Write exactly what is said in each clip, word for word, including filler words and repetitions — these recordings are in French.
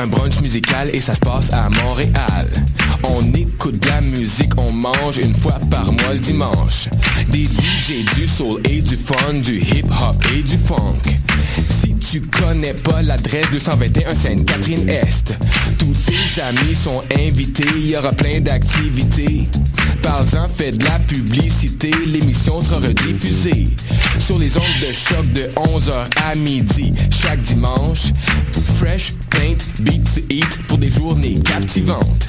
un brunch musical et ça se passe à Montréal. On écoute de la musique, on mange une fois par mois le dimanche. Des D J, du soul et du fun, du hip-hop et du funk. Si tu connais pas l'adresse deux cent vingt et un Sainte-Catherine-Est, tous tes amis sont invités, il y aura plein d'activités. Parle-en, fais de la publicité, l'émission sera rediffusée sur les ondes de Choc de onze heures à midi, chaque dimanche. Fresh, paint, beat to eat pour des journées captivantes.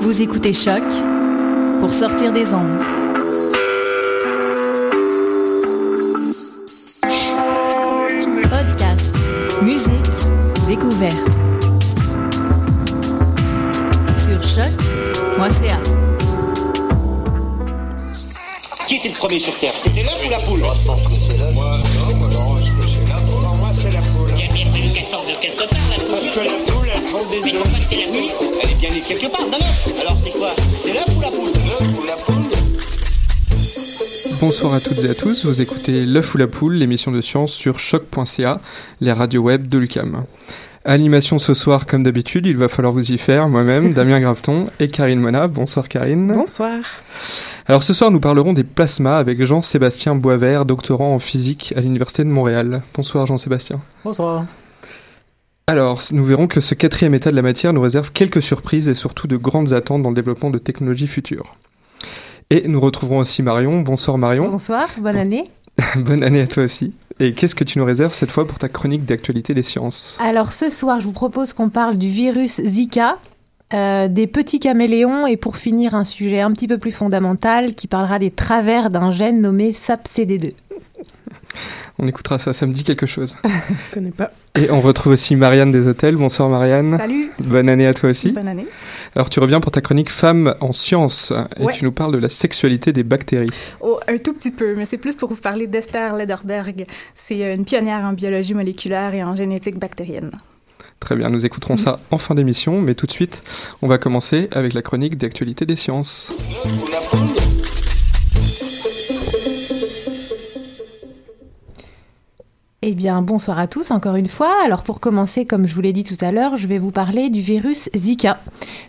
Vous écoutez Choc pour sortir des ondes. Podcast, musique, découverte. Sur choc point c a. Qui était le premier sur Terre? C'était l'œuf ou la poule? Moi, je pense que c'est l'œuf. Moi, non, moi, non, je pense que c'est l'œuf. Pour moi, c'est la poule. Il y a bien fallu qu'elle sorte de quelque part, la poule. Parce que la poule, elle prend des œufs. En fait, c'est la nuit. Elle est bien née quelque part, dans l'œuf. Alors, c'est quoi? C'est l'œuf ou la poule? L'œuf ou la poule? Bonsoir à toutes et à tous. Vous écoutez L'œuf ou la poule, l'émission de science sur choc point c a, les radios web de l'U Q A M. Animation ce soir, comme d'habitude, il va falloir vous y faire, moi-même, Damien Graveton et Karine Mona. Bonsoir Karine. Bonsoir. Alors ce soir, nous parlerons des plasmas avec Jean-Sébastien Boisvert, doctorant en physique à l'Université de Montréal. Bonsoir Jean-Sébastien. Bonsoir. Alors, nous verrons que ce quatrième état de la matière nous réserve quelques surprises et surtout de grandes attentes dans le développement de technologies futures. Et nous retrouverons aussi Marion. Bonsoir Marion. Bonsoir, bonne année. Bonne année à toi aussi. Et qu'est-ce que tu nous réserves cette fois pour ta chronique d'actualité des sciences? Alors ce soir, je vous propose qu'on parle du virus Zika, euh, des petits caméléons et pour finir un sujet un petit peu plus fondamental qui parlera des travers d'un gène nommé S A P C D deux. On écoutera ça, ça me dit quelque chose. Je connais pas. Et on retrouve aussi Marianne Desautels. Bonsoir Marianne. Salut. Bonne année à toi aussi. Bonne année. Alors tu reviens pour ta chronique Femmes en sciences et ouais. Tu nous parles de la sexualité des bactéries. Oh, un tout petit peu, mais c'est plus pour vous parler d'Esther Lederberg. C'est une pionnière en biologie moléculaire et en génétique bactérienne. Très bien, nous écouterons mmh. ça en fin d'émission, mais tout de suite, on va commencer avec la chronique d'actualité des sciences. Eh bien, bonsoir à tous, encore une fois. Alors, pour commencer, comme je vous l'ai dit tout à l'heure, je vais vous parler du virus Zika,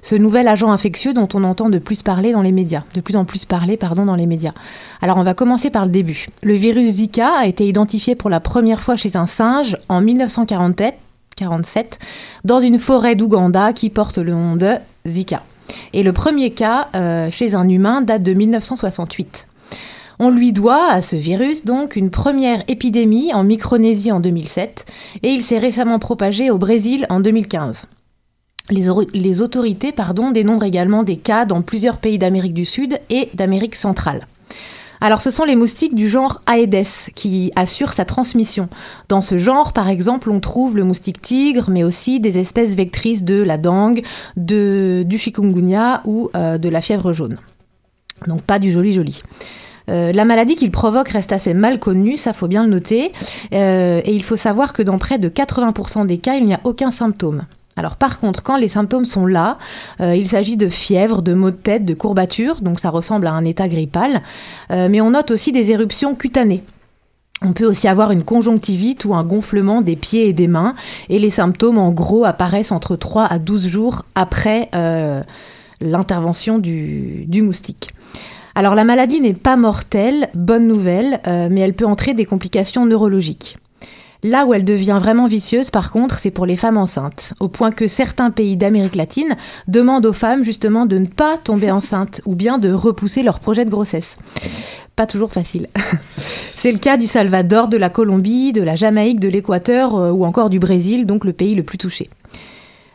ce nouvel agent infectieux dont on entend de plus parler dans les médias, de plus en plus parler, pardon, dans les médias. Alors, on va commencer par le début. Le virus Zika a été identifié pour la première fois chez un singe en dix-neuf cent quarante-sept, dans une forêt d'Ouganda qui porte le nom de Zika. Et le premier cas euh, chez un humain date de dix-neuf cent soixante-huit. On lui doit à ce virus donc une première épidémie en Micronésie en deux mille sept et il s'est récemment propagé au Brésil en deux mille quinze. Les, or- les autorités pardon, dénombrent également des cas dans plusieurs pays d'Amérique du Sud et d'Amérique centrale. Alors ce sont les moustiques du genre Aedes qui assurent sa transmission. Dans ce genre, par exemple, on trouve le moustique tigre, mais aussi des espèces vectrices de la dengue, de, du chikungunya ou euh, de la fièvre jaune. Donc pas du joli joli. Euh, la maladie qu'il provoque reste assez mal connue, ça faut bien le noter, euh, et il faut savoir que dans près de quatre-vingts pour cent des cas, il n'y a aucun symptôme. Alors par contre, quand les symptômes sont là, euh, il s'agit de fièvre, de maux de tête, de courbatures, donc ça ressemble à un état grippal, euh, mais on note aussi des éruptions cutanées. On peut aussi avoir une conjonctivite ou un gonflement des pieds et des mains, et les symptômes en gros apparaissent entre trois à douze jours après euh, l'intervention du, du moustique. Alors la maladie n'est pas mortelle, bonne nouvelle, euh, mais elle peut entraîner des complications neurologiques. Là où elle devient vraiment vicieuse par contre, c'est pour les femmes enceintes, au point que certains pays d'Amérique latine demandent aux femmes justement de ne pas tomber enceintes ou bien de repousser leur projet de grossesse. Pas toujours facile. C'est le cas du Salvador, de la Colombie, de la Jamaïque, de l'Équateur euh, ou encore du Brésil, donc le pays le plus touché.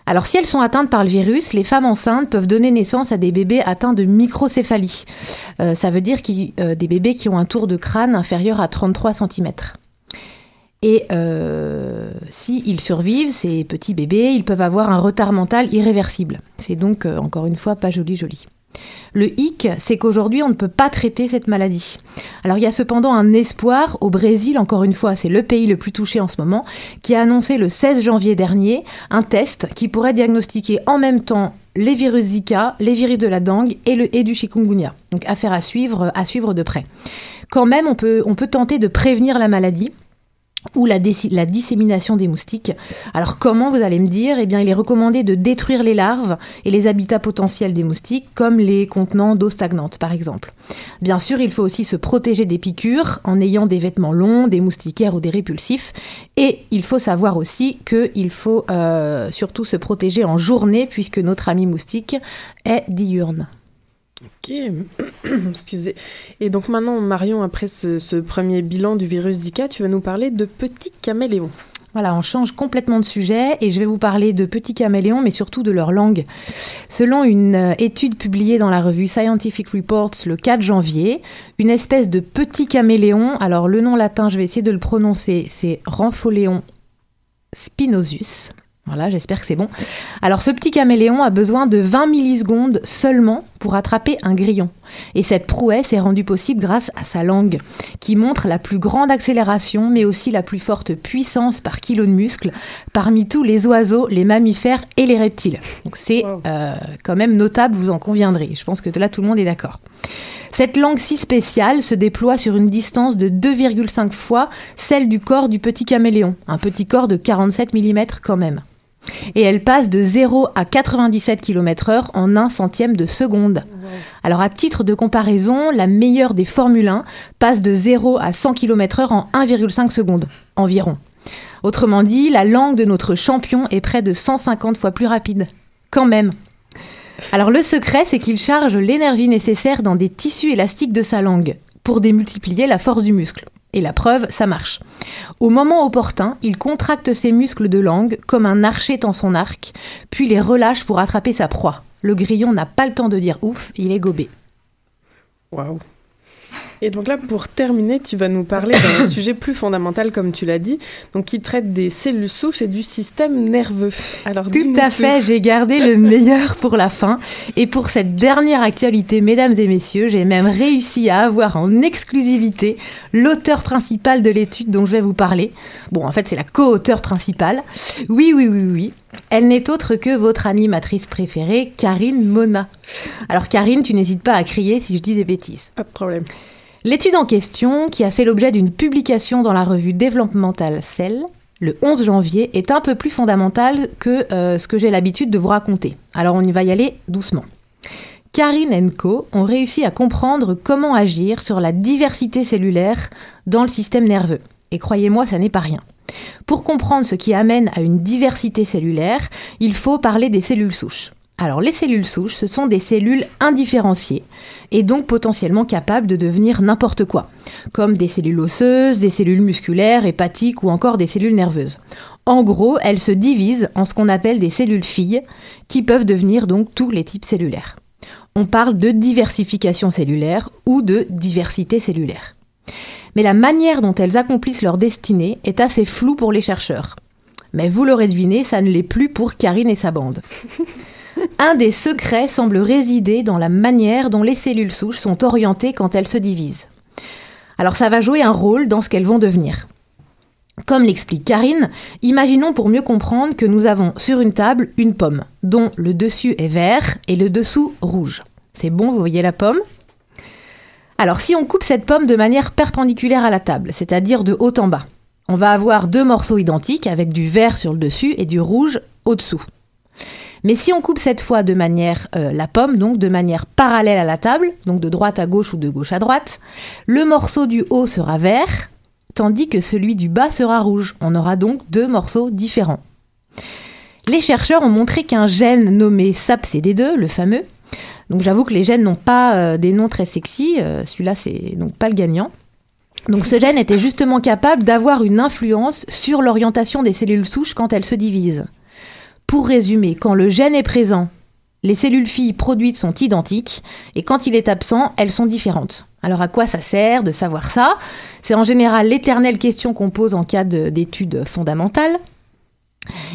Alors si elles sont atteintes par le virus, les femmes enceintes peuvent donner naissance à des bébés atteints de microcéphalie. Euh, ça veut dire euh, des bébés qui ont un tour de crâne inférieur à trente-trois centimètres. Et euh, s'ils survivent, ces petits bébés, ils peuvent avoir un retard mental irréversible. C'est donc, euh, encore une fois, pas joli joli. Le hic, c'est qu'aujourd'hui, on ne peut pas traiter cette maladie. Alors, il y a cependant un espoir au Brésil, encore une fois, c'est le pays le plus touché en ce moment, qui a annoncé le seize janvier dernier un test qui pourrait diagnostiquer en même temps les virus Zika, les virus de la dengue et, le, et du chikungunya. Donc, affaire à suivre, à suivre de près. Quand même, on peut, on peut tenter de prévenir la maladie ou la, dé- la dissémination des moustiques. Alors comment, vous allez me dire? Eh bien, il est recommandé de détruire les larves et les habitats potentiels des moustiques, comme les contenants d'eau stagnante, par exemple. Bien sûr, il faut aussi se protéger des piqûres en ayant des vêtements longs, des moustiquaires ou des répulsifs. Et il faut savoir aussi qu'il faut euh, surtout se protéger en journée, puisque notre ami moustique est diurne. Ok, excusez. Et donc maintenant, Marion, après ce, ce premier bilan du virus Zika, tu vas nous parler de petits caméléons. Voilà, on change complètement de sujet et je vais vous parler de petits caméléons, mais surtout de leur langue. Selon une étude publiée dans la revue Scientific Reports le quatre janvier, une espèce de petit caméléon, alors le nom latin, je vais essayer de le prononcer, c'est Ranfoleon spinosus. Voilà, j'espère que c'est bon. Alors, ce petit caméléon a besoin de vingt millisecondes seulement pour attraper un grillon. Et cette prouesse est rendue possible grâce à sa langue, qui montre la plus grande accélération, mais aussi la plus forte puissance par kilo de muscle, parmi tous les oiseaux, les mammifères et les reptiles. Donc, c'est wow. euh, quand même notable, vous en conviendrez. Je pense que de là, tout le monde est d'accord. Cette langue si spéciale se déploie sur une distance de deux virgule cinq fois celle du corps du petit caméléon. Un petit corps de quarante-sept millimètres quand même. Et elle passe de zéro à quatre-vingt-dix-sept kilomètres heure en un centième de seconde. Alors à titre de comparaison, la meilleure des Formule un passe de zéro à cent kilomètres heure en un virgule cinq secondes environ. Autrement dit, la langue de notre champion est près de cent cinquante fois plus rapide. Quand même. Alors le secret, c'est qu'il charge l'énergie nécessaire dans des tissus élastiques de sa langue pour démultiplier la force du muscle. Et la preuve, ça marche. Au moment opportun, il contracte ses muscles de langue comme un archer tend son arc, puis les relâche pour attraper sa proie. Le grillon n'a pas le temps de dire ouf, il est gobé. Waouh. Et donc là, pour terminer, tu vas nous parler d'un sujet plus fondamental, comme tu l'as dit, donc qui traite des cellules souches et du système nerveux. Alors, tout à fait, j'ai gardé le meilleur pour la fin. Et pour cette dernière actualité, mesdames et messieurs, j'ai même réussi à avoir en exclusivité l'auteur principal de l'étude dont je vais vous parler. Bon, en fait, c'est la co-auteure principale. Oui, oui, oui, oui. Elle n'est autre que votre animatrice préférée, Karine Mona. Alors Karine, tu n'hésites pas à crier si je dis des bêtises. Pas de problème. L'étude en question, qui a fait l'objet d'une publication dans la revue Developmental Cell, le onze janvier, est un peu plus fondamentale que euh, ce que j'ai l'habitude de vous raconter. Alors on y va y aller doucement. Karine et Co ont réussi à comprendre comment agir sur la diversité cellulaire dans le système nerveux. Et croyez-moi, ça n'est pas rien. Pour comprendre ce qui amène à une diversité cellulaire, il faut parler des cellules souches. Alors les cellules souches, ce sont des cellules indifférenciées et donc potentiellement capables de devenir n'importe quoi, comme des cellules osseuses, des cellules musculaires, hépatiques ou encore des cellules nerveuses. En gros, elles se divisent en ce qu'on appelle des cellules filles, qui peuvent devenir donc tous les types cellulaires. On parle de diversification cellulaire ou de diversité cellulaire. Mais la manière dont elles accomplissent leur destinée est assez floue pour les chercheurs. Mais vous l'aurez deviné, ça ne l'est plus pour Karine et sa bande. Un des secrets semble résider dans la manière dont les cellules souches sont orientées quand elles se divisent. Alors ça va jouer un rôle dans ce qu'elles vont devenir. Comme l'explique Karine, imaginons pour mieux comprendre que nous avons sur une table une pomme, dont le dessus est vert et le dessous rouge. C'est bon, vous voyez la pomme ? Alors, si on coupe cette pomme de manière perpendiculaire à la table, c'est-à-dire de haut en bas, on va avoir deux morceaux identiques avec du vert sur le dessus et du rouge au-dessous. Mais si on coupe cette fois de manière, euh, la pomme, donc de manière parallèle à la table, donc de droite à gauche ou de gauche à droite, le morceau du haut sera vert, tandis que celui du bas sera rouge. On aura donc deux morceaux différents. Les chercheurs ont montré qu'un gène nommé S A P C D deux, le fameux, donc j'avoue que les gènes n'ont pas euh, des noms très sexy, euh, celui-là c'est donc pas le gagnant. Donc ce gène était justement capable d'avoir une influence sur l'orientation des cellules souches quand elles se divisent. Pour résumer, quand le gène est présent, Les cellules filles produites sont identiques et quand il est absent, elles sont différentes. Alors à quoi ça sert de savoir ça? C'est en général l'éternelle question qu'on pose en cas de, d'études fondamentales.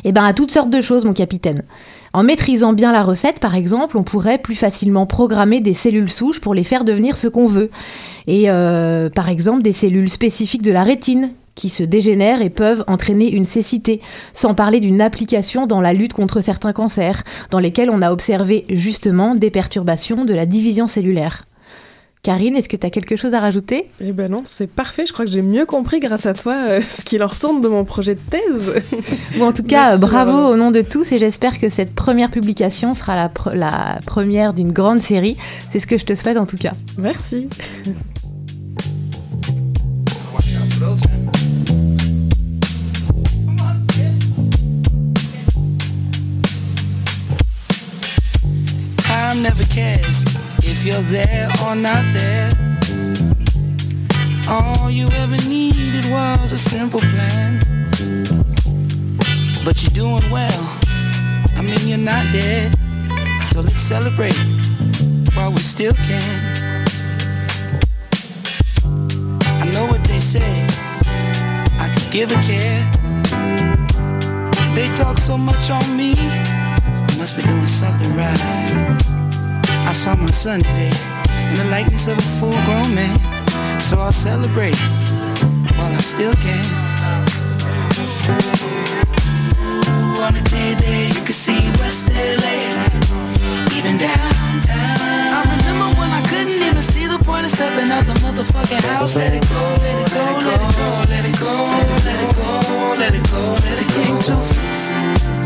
Eh bien à toutes sortes de choses, mon capitaine. En maîtrisant bien la recette, par exemple, on pourrait plus facilement programmer des cellules souches pour les faire devenir ce qu'on veut. Et euh, par exemple, des cellules spécifiques de la rétine qui se dégénèrent et peuvent entraîner une cécité, sans parler d'une application dans la lutte contre certains cancers, dans lesquels on a observé justement des perturbations de la division cellulaire. Karine, est-ce que tu as quelque chose à rajouter? Eh ben non, c'est parfait. Je crois que j'ai mieux compris grâce à toi euh, ce qu'il en retourne de mon projet de thèse. Bon, en tout cas, merci, bravo vraiment. Au nom de tous et j'espère que cette première publication sera la, pre- la première d'une grande série. C'est ce que je te souhaite en tout cas. Merci. Time never cares if you're there or not there. All you ever needed was a simple plan. But you're doing well, I mean you're not dead. So let's celebrate while we still can. I know what they say, I could give a care. They talk so much on me, I must be doing something right. I saw my son today in the likeness of a full-grown man, so I'll celebrate while I still can. Ooh, on a clear day you can see West L A, even downtown. I remember when I couldn't even see the point of stepping out the motherfucking house. Let it go, let it go, let it go, let it go, let it go, let it go, let it go. Came too fast,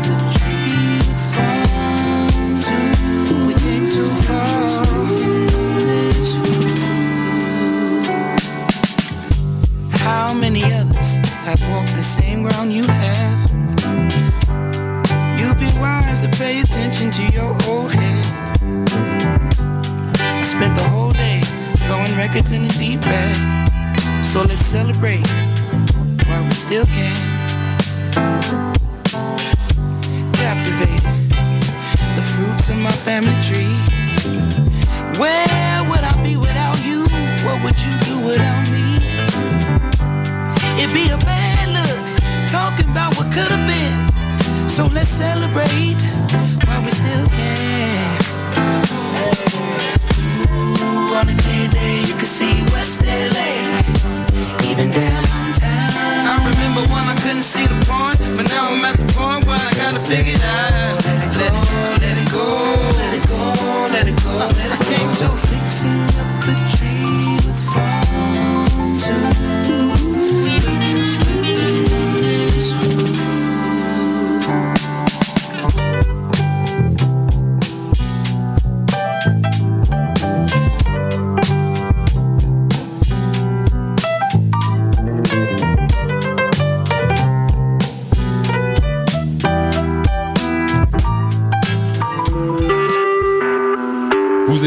the tree from two, we came too far. How many others have walked the same ground you have? You'd be wise to pay attention to your old head. I spent the whole day throwing records in the deep end. So let's celebrate while we still can. Captivated, the fruits of my family tree. Where would I be without you? What would you do without me? It'd be a bad look, talking about what could have been. So let's celebrate while we still can. Ooh, on a clear day you can see West L A, even downtown. I remember when I couldn't see the point, but now I'm at the point where I gotta figure it out. Let it go, let it go, let it go, let it go, let it go. I came to fixing up the tree with foam too. Vous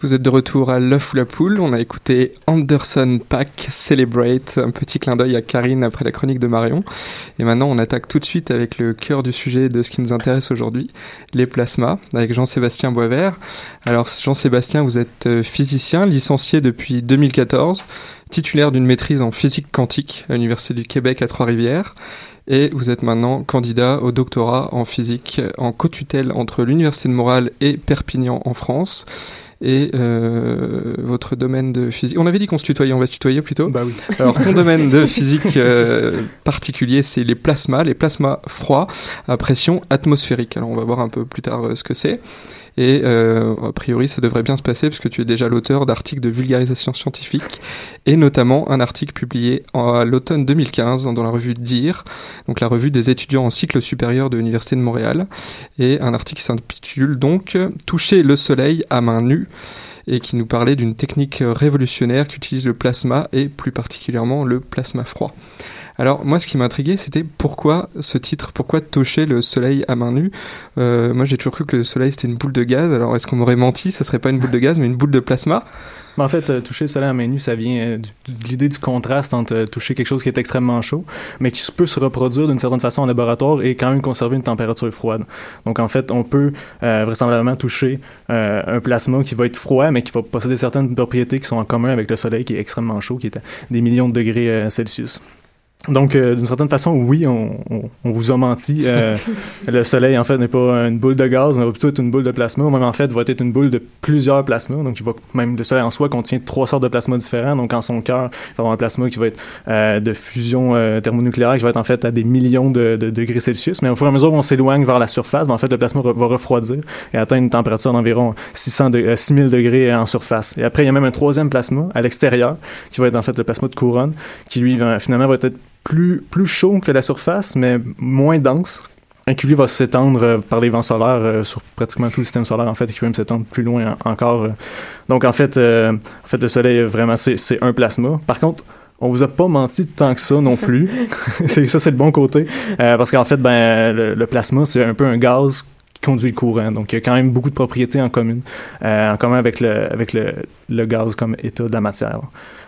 Vous êtes de retour à L'œuf ou la poule. On a écouté Anderson Pack, Celebrate, un petit clin d'œil à Karine après la chronique de Marion. Et maintenant, on attaque tout de suite avec le cœur du sujet de ce qui nous intéresse aujourd'hui, les plasmas, avec Jean-Sébastien Boisvert. Alors, Jean-Sébastien, vous êtes physicien, licencié depuis deux mille quatorze. Titulaire d'une maîtrise en physique quantique à l'Université du Québec à Trois-Rivières, et vous êtes maintenant candidat au doctorat en physique en co-tutelle entre l'Université de Montréal et Perpignan en France. Et euh, votre domaine de physique... On avait dit qu'on se tutoyait, on va se tutoyer plutôt. Bah oui. Alors ton domaine de physique euh, particulier, c'est les plasmas, les plasmas froids à pression atmosphérique. Alors on va voir un peu plus tard euh, ce que c'est. Et euh, a priori, ça devrait bien se passer puisque tu es déjà l'auteur d'articles de vulgarisation scientifique et notamment un article publié en, à l'automne deux mille quinze dans la revue D I R, donc la revue des étudiants en cycle supérieur de l'Université de Montréal, et un article qui s'intitule donc « Toucher le soleil à main nue ». et qui nous parlait d'une technique révolutionnaire qu'utilise le plasma et plus particulièrement le plasma froid. Alors moi ce qui m'intriguait c'était pourquoi ce titre, pourquoi toucher le soleil à main nue. euh, Moi j'ai toujours cru que le soleil c'était une boule de gaz, alors est-ce qu'on m'aurait menti, ça serait pas une boule de gaz mais une boule de plasma? Ben en fait, euh, toucher le soleil à main nue, ça vient euh, du, de l'idée du contraste entre euh, toucher quelque chose qui est extrêmement chaud, mais qui peut se reproduire d'une certaine façon en laboratoire et quand même conserver une température froide. Donc en fait, on peut euh, vraisemblablement toucher euh, un plasma qui va être froid, mais qui va posséder certaines propriétés qui sont en commun avec le soleil qui est extrêmement chaud, qui est à des millions de degrés euh, Celsius. Donc, euh, d'une certaine façon, oui, on, on, on vous a menti. Euh, le soleil, en fait, n'est pas une boule de gaz, mais va plutôt être une boule de plasma. Ou même, en fait, va être une boule de plusieurs plasmas. Donc, il va, même le soleil en soi contient trois sortes de plasmas différents. Donc, en son cœur, il va avoir un plasma qui va être euh, de fusion euh, thermonucléaire, qui va être, en fait, à des millions de, de, de degrés Celsius. Mais au fur et à mesure qu'on s'éloigne vers la surface, ben, en fait, le plasma re- va refroidir et atteindre une température d'environ six cents de, euh, six mille degrés en surface. Et après, il y a même un troisième plasma à l'extérieur, qui va être, en fait, le plasma de couronne, qui, lui, ben, finalement, va être Plus, plus chaud que la surface, mais moins dense, et qui lui va s'étendre euh, par les vents solaires euh, sur pratiquement tout le système solaire, en fait, et qui peut même s'étendre plus loin en, encore. Euh. Donc, en fait, euh, en fait, le soleil, vraiment, c'est, c'est un plasma. Par contre, on vous a pas menti tant que ça non plus. c'est, ça, c'est le bon côté. Euh, parce qu'en fait, ben, le, le plasma, c'est un peu un gaz conduit le courant. Donc, il y a quand même beaucoup de propriétés en commun, euh, en commun avec, le, avec le, le gaz comme état de la matière.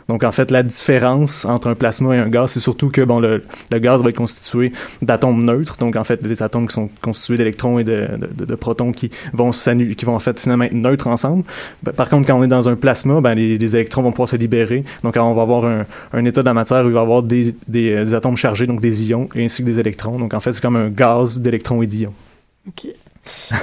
Donc, en fait, la différence entre un plasma et un gaz, c'est surtout que bon, le, le gaz va être constitué d'atomes neutres. Donc, en fait, des atomes qui sont constitués d'électrons et de, de, de protons qui vont s'annuler, qui vont en fait finalement être neutres ensemble. Ben, par contre, quand on est dans un plasma, ben, les, les électrons vont pouvoir se libérer. Donc, on va avoir un, un état de la matière où il va y avoir des, des, des atomes chargés, donc des ions, ainsi que des électrons. Donc, en fait, c'est comme un gaz d'électrons et d'ions. OK.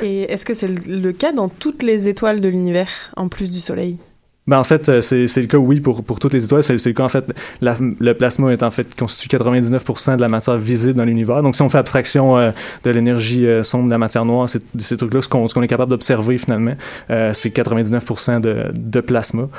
Et est-ce que c'est le, le cas dans toutes les étoiles de l'univers, en plus du Soleil? Ben en fait, c'est, c'est le cas, oui, pour, pour toutes les étoiles. C'est, c'est le cas, en fait, la, le plasma est en fait constitue quatre-vingt-dix-neuf pour cent de la matière visible dans l'univers. Donc, si on fait abstraction euh, de l'énergie euh, sombre, de la matière noire, c'est, ces trucs-là, ce qu'on, ce qu'on est capable d'observer, finalement, euh, c'est quatre-vingt-dix-neuf pour cent de, de plasma.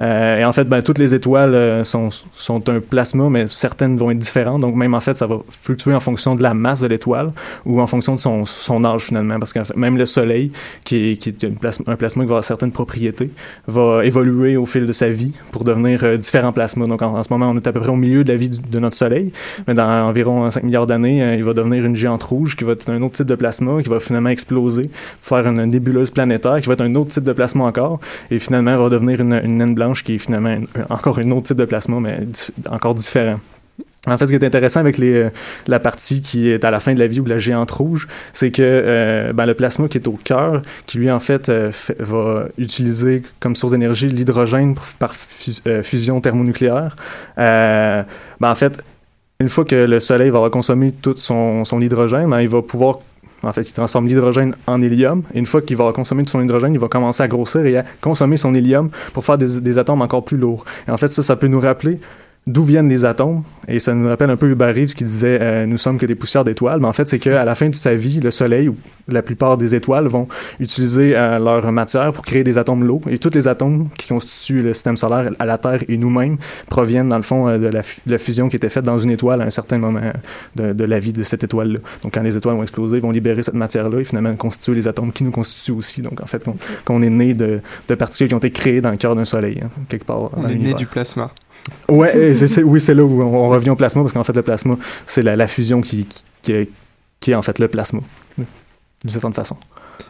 Euh, et en fait, ben, toutes les étoiles euh, sont, sont un plasma, mais certaines vont être différentes. Donc, même en fait, ça va fluctuer en fonction de la masse de l'étoile ou en fonction de son, son âge, finalement. Parce que en fait, même le Soleil, qui est, qui est une plasma, un plasma qui va avoir certaines propriétés, va évoluer au fil de sa vie pour devenir euh, différents plasmas. Donc, en, en ce moment, on est à peu près au milieu de la vie du, de notre Soleil. Mais dans environ cinq milliards d'années, euh, il va devenir une géante rouge qui va être un autre type de plasma, qui va finalement exploser, faire une, une nébuleuse planétaire, qui va être un autre type de plasma encore. Et finalement, va devenir une, une naine blanche, qui est finalement une, encore un autre type de plasma, mais dif- encore différent. En fait, ce qui est intéressant avec les, la partie qui est à la fin de la vie ou la géante rouge, c'est que euh, ben, le plasma qui est au cœur, qui lui en fait, euh, fait va utiliser comme source d'énergie l'hydrogène par fus- euh, fusion thermonucléaire, euh, ben, en fait, une fois que le soleil va avoir consommé tout son, son hydrogène, ben, il va pouvoir En fait, il transforme l'hydrogène en hélium. Et une fois qu'il va consommer de son hydrogène, il va commencer à grossir et à consommer son hélium pour faire des, des atomes encore plus lourds. Et en fait, ça, ça peut nous rappeler d'où viennent les atomes. Et ça nous rappelle un peu Hubert Reeves qui disait euh, « Nous sommes que des poussières d'étoiles ». Mais en fait, c'est qu'à la fin de sa vie, le Soleil ou la plupart des étoiles vont utiliser euh, leur matière pour créer des atomes lourds. Et tous les atomes qui constituent le système solaire à la Terre et nous-mêmes proviennent, dans le fond, euh, de, la, de la fusion qui était faite dans une étoile à un certain moment de, de la vie de cette étoile-là. Donc, quand les étoiles vont exploser, ils vont libérer cette matière-là et finalement constituer les atomes qui nous constituent aussi. Donc, en fait, qu'on, qu'on est né de, de particules qui ont été créées dans le cœur d'un Soleil, hein, quelque part. On est né du plasma. Ouais, c'est, c'est, oui, c'est là où on, on revient au plasma, parce qu'en fait, le plasma, c'est la, la fusion qui, qui, qui, est, qui est en fait le plasma, d'une certaine façon.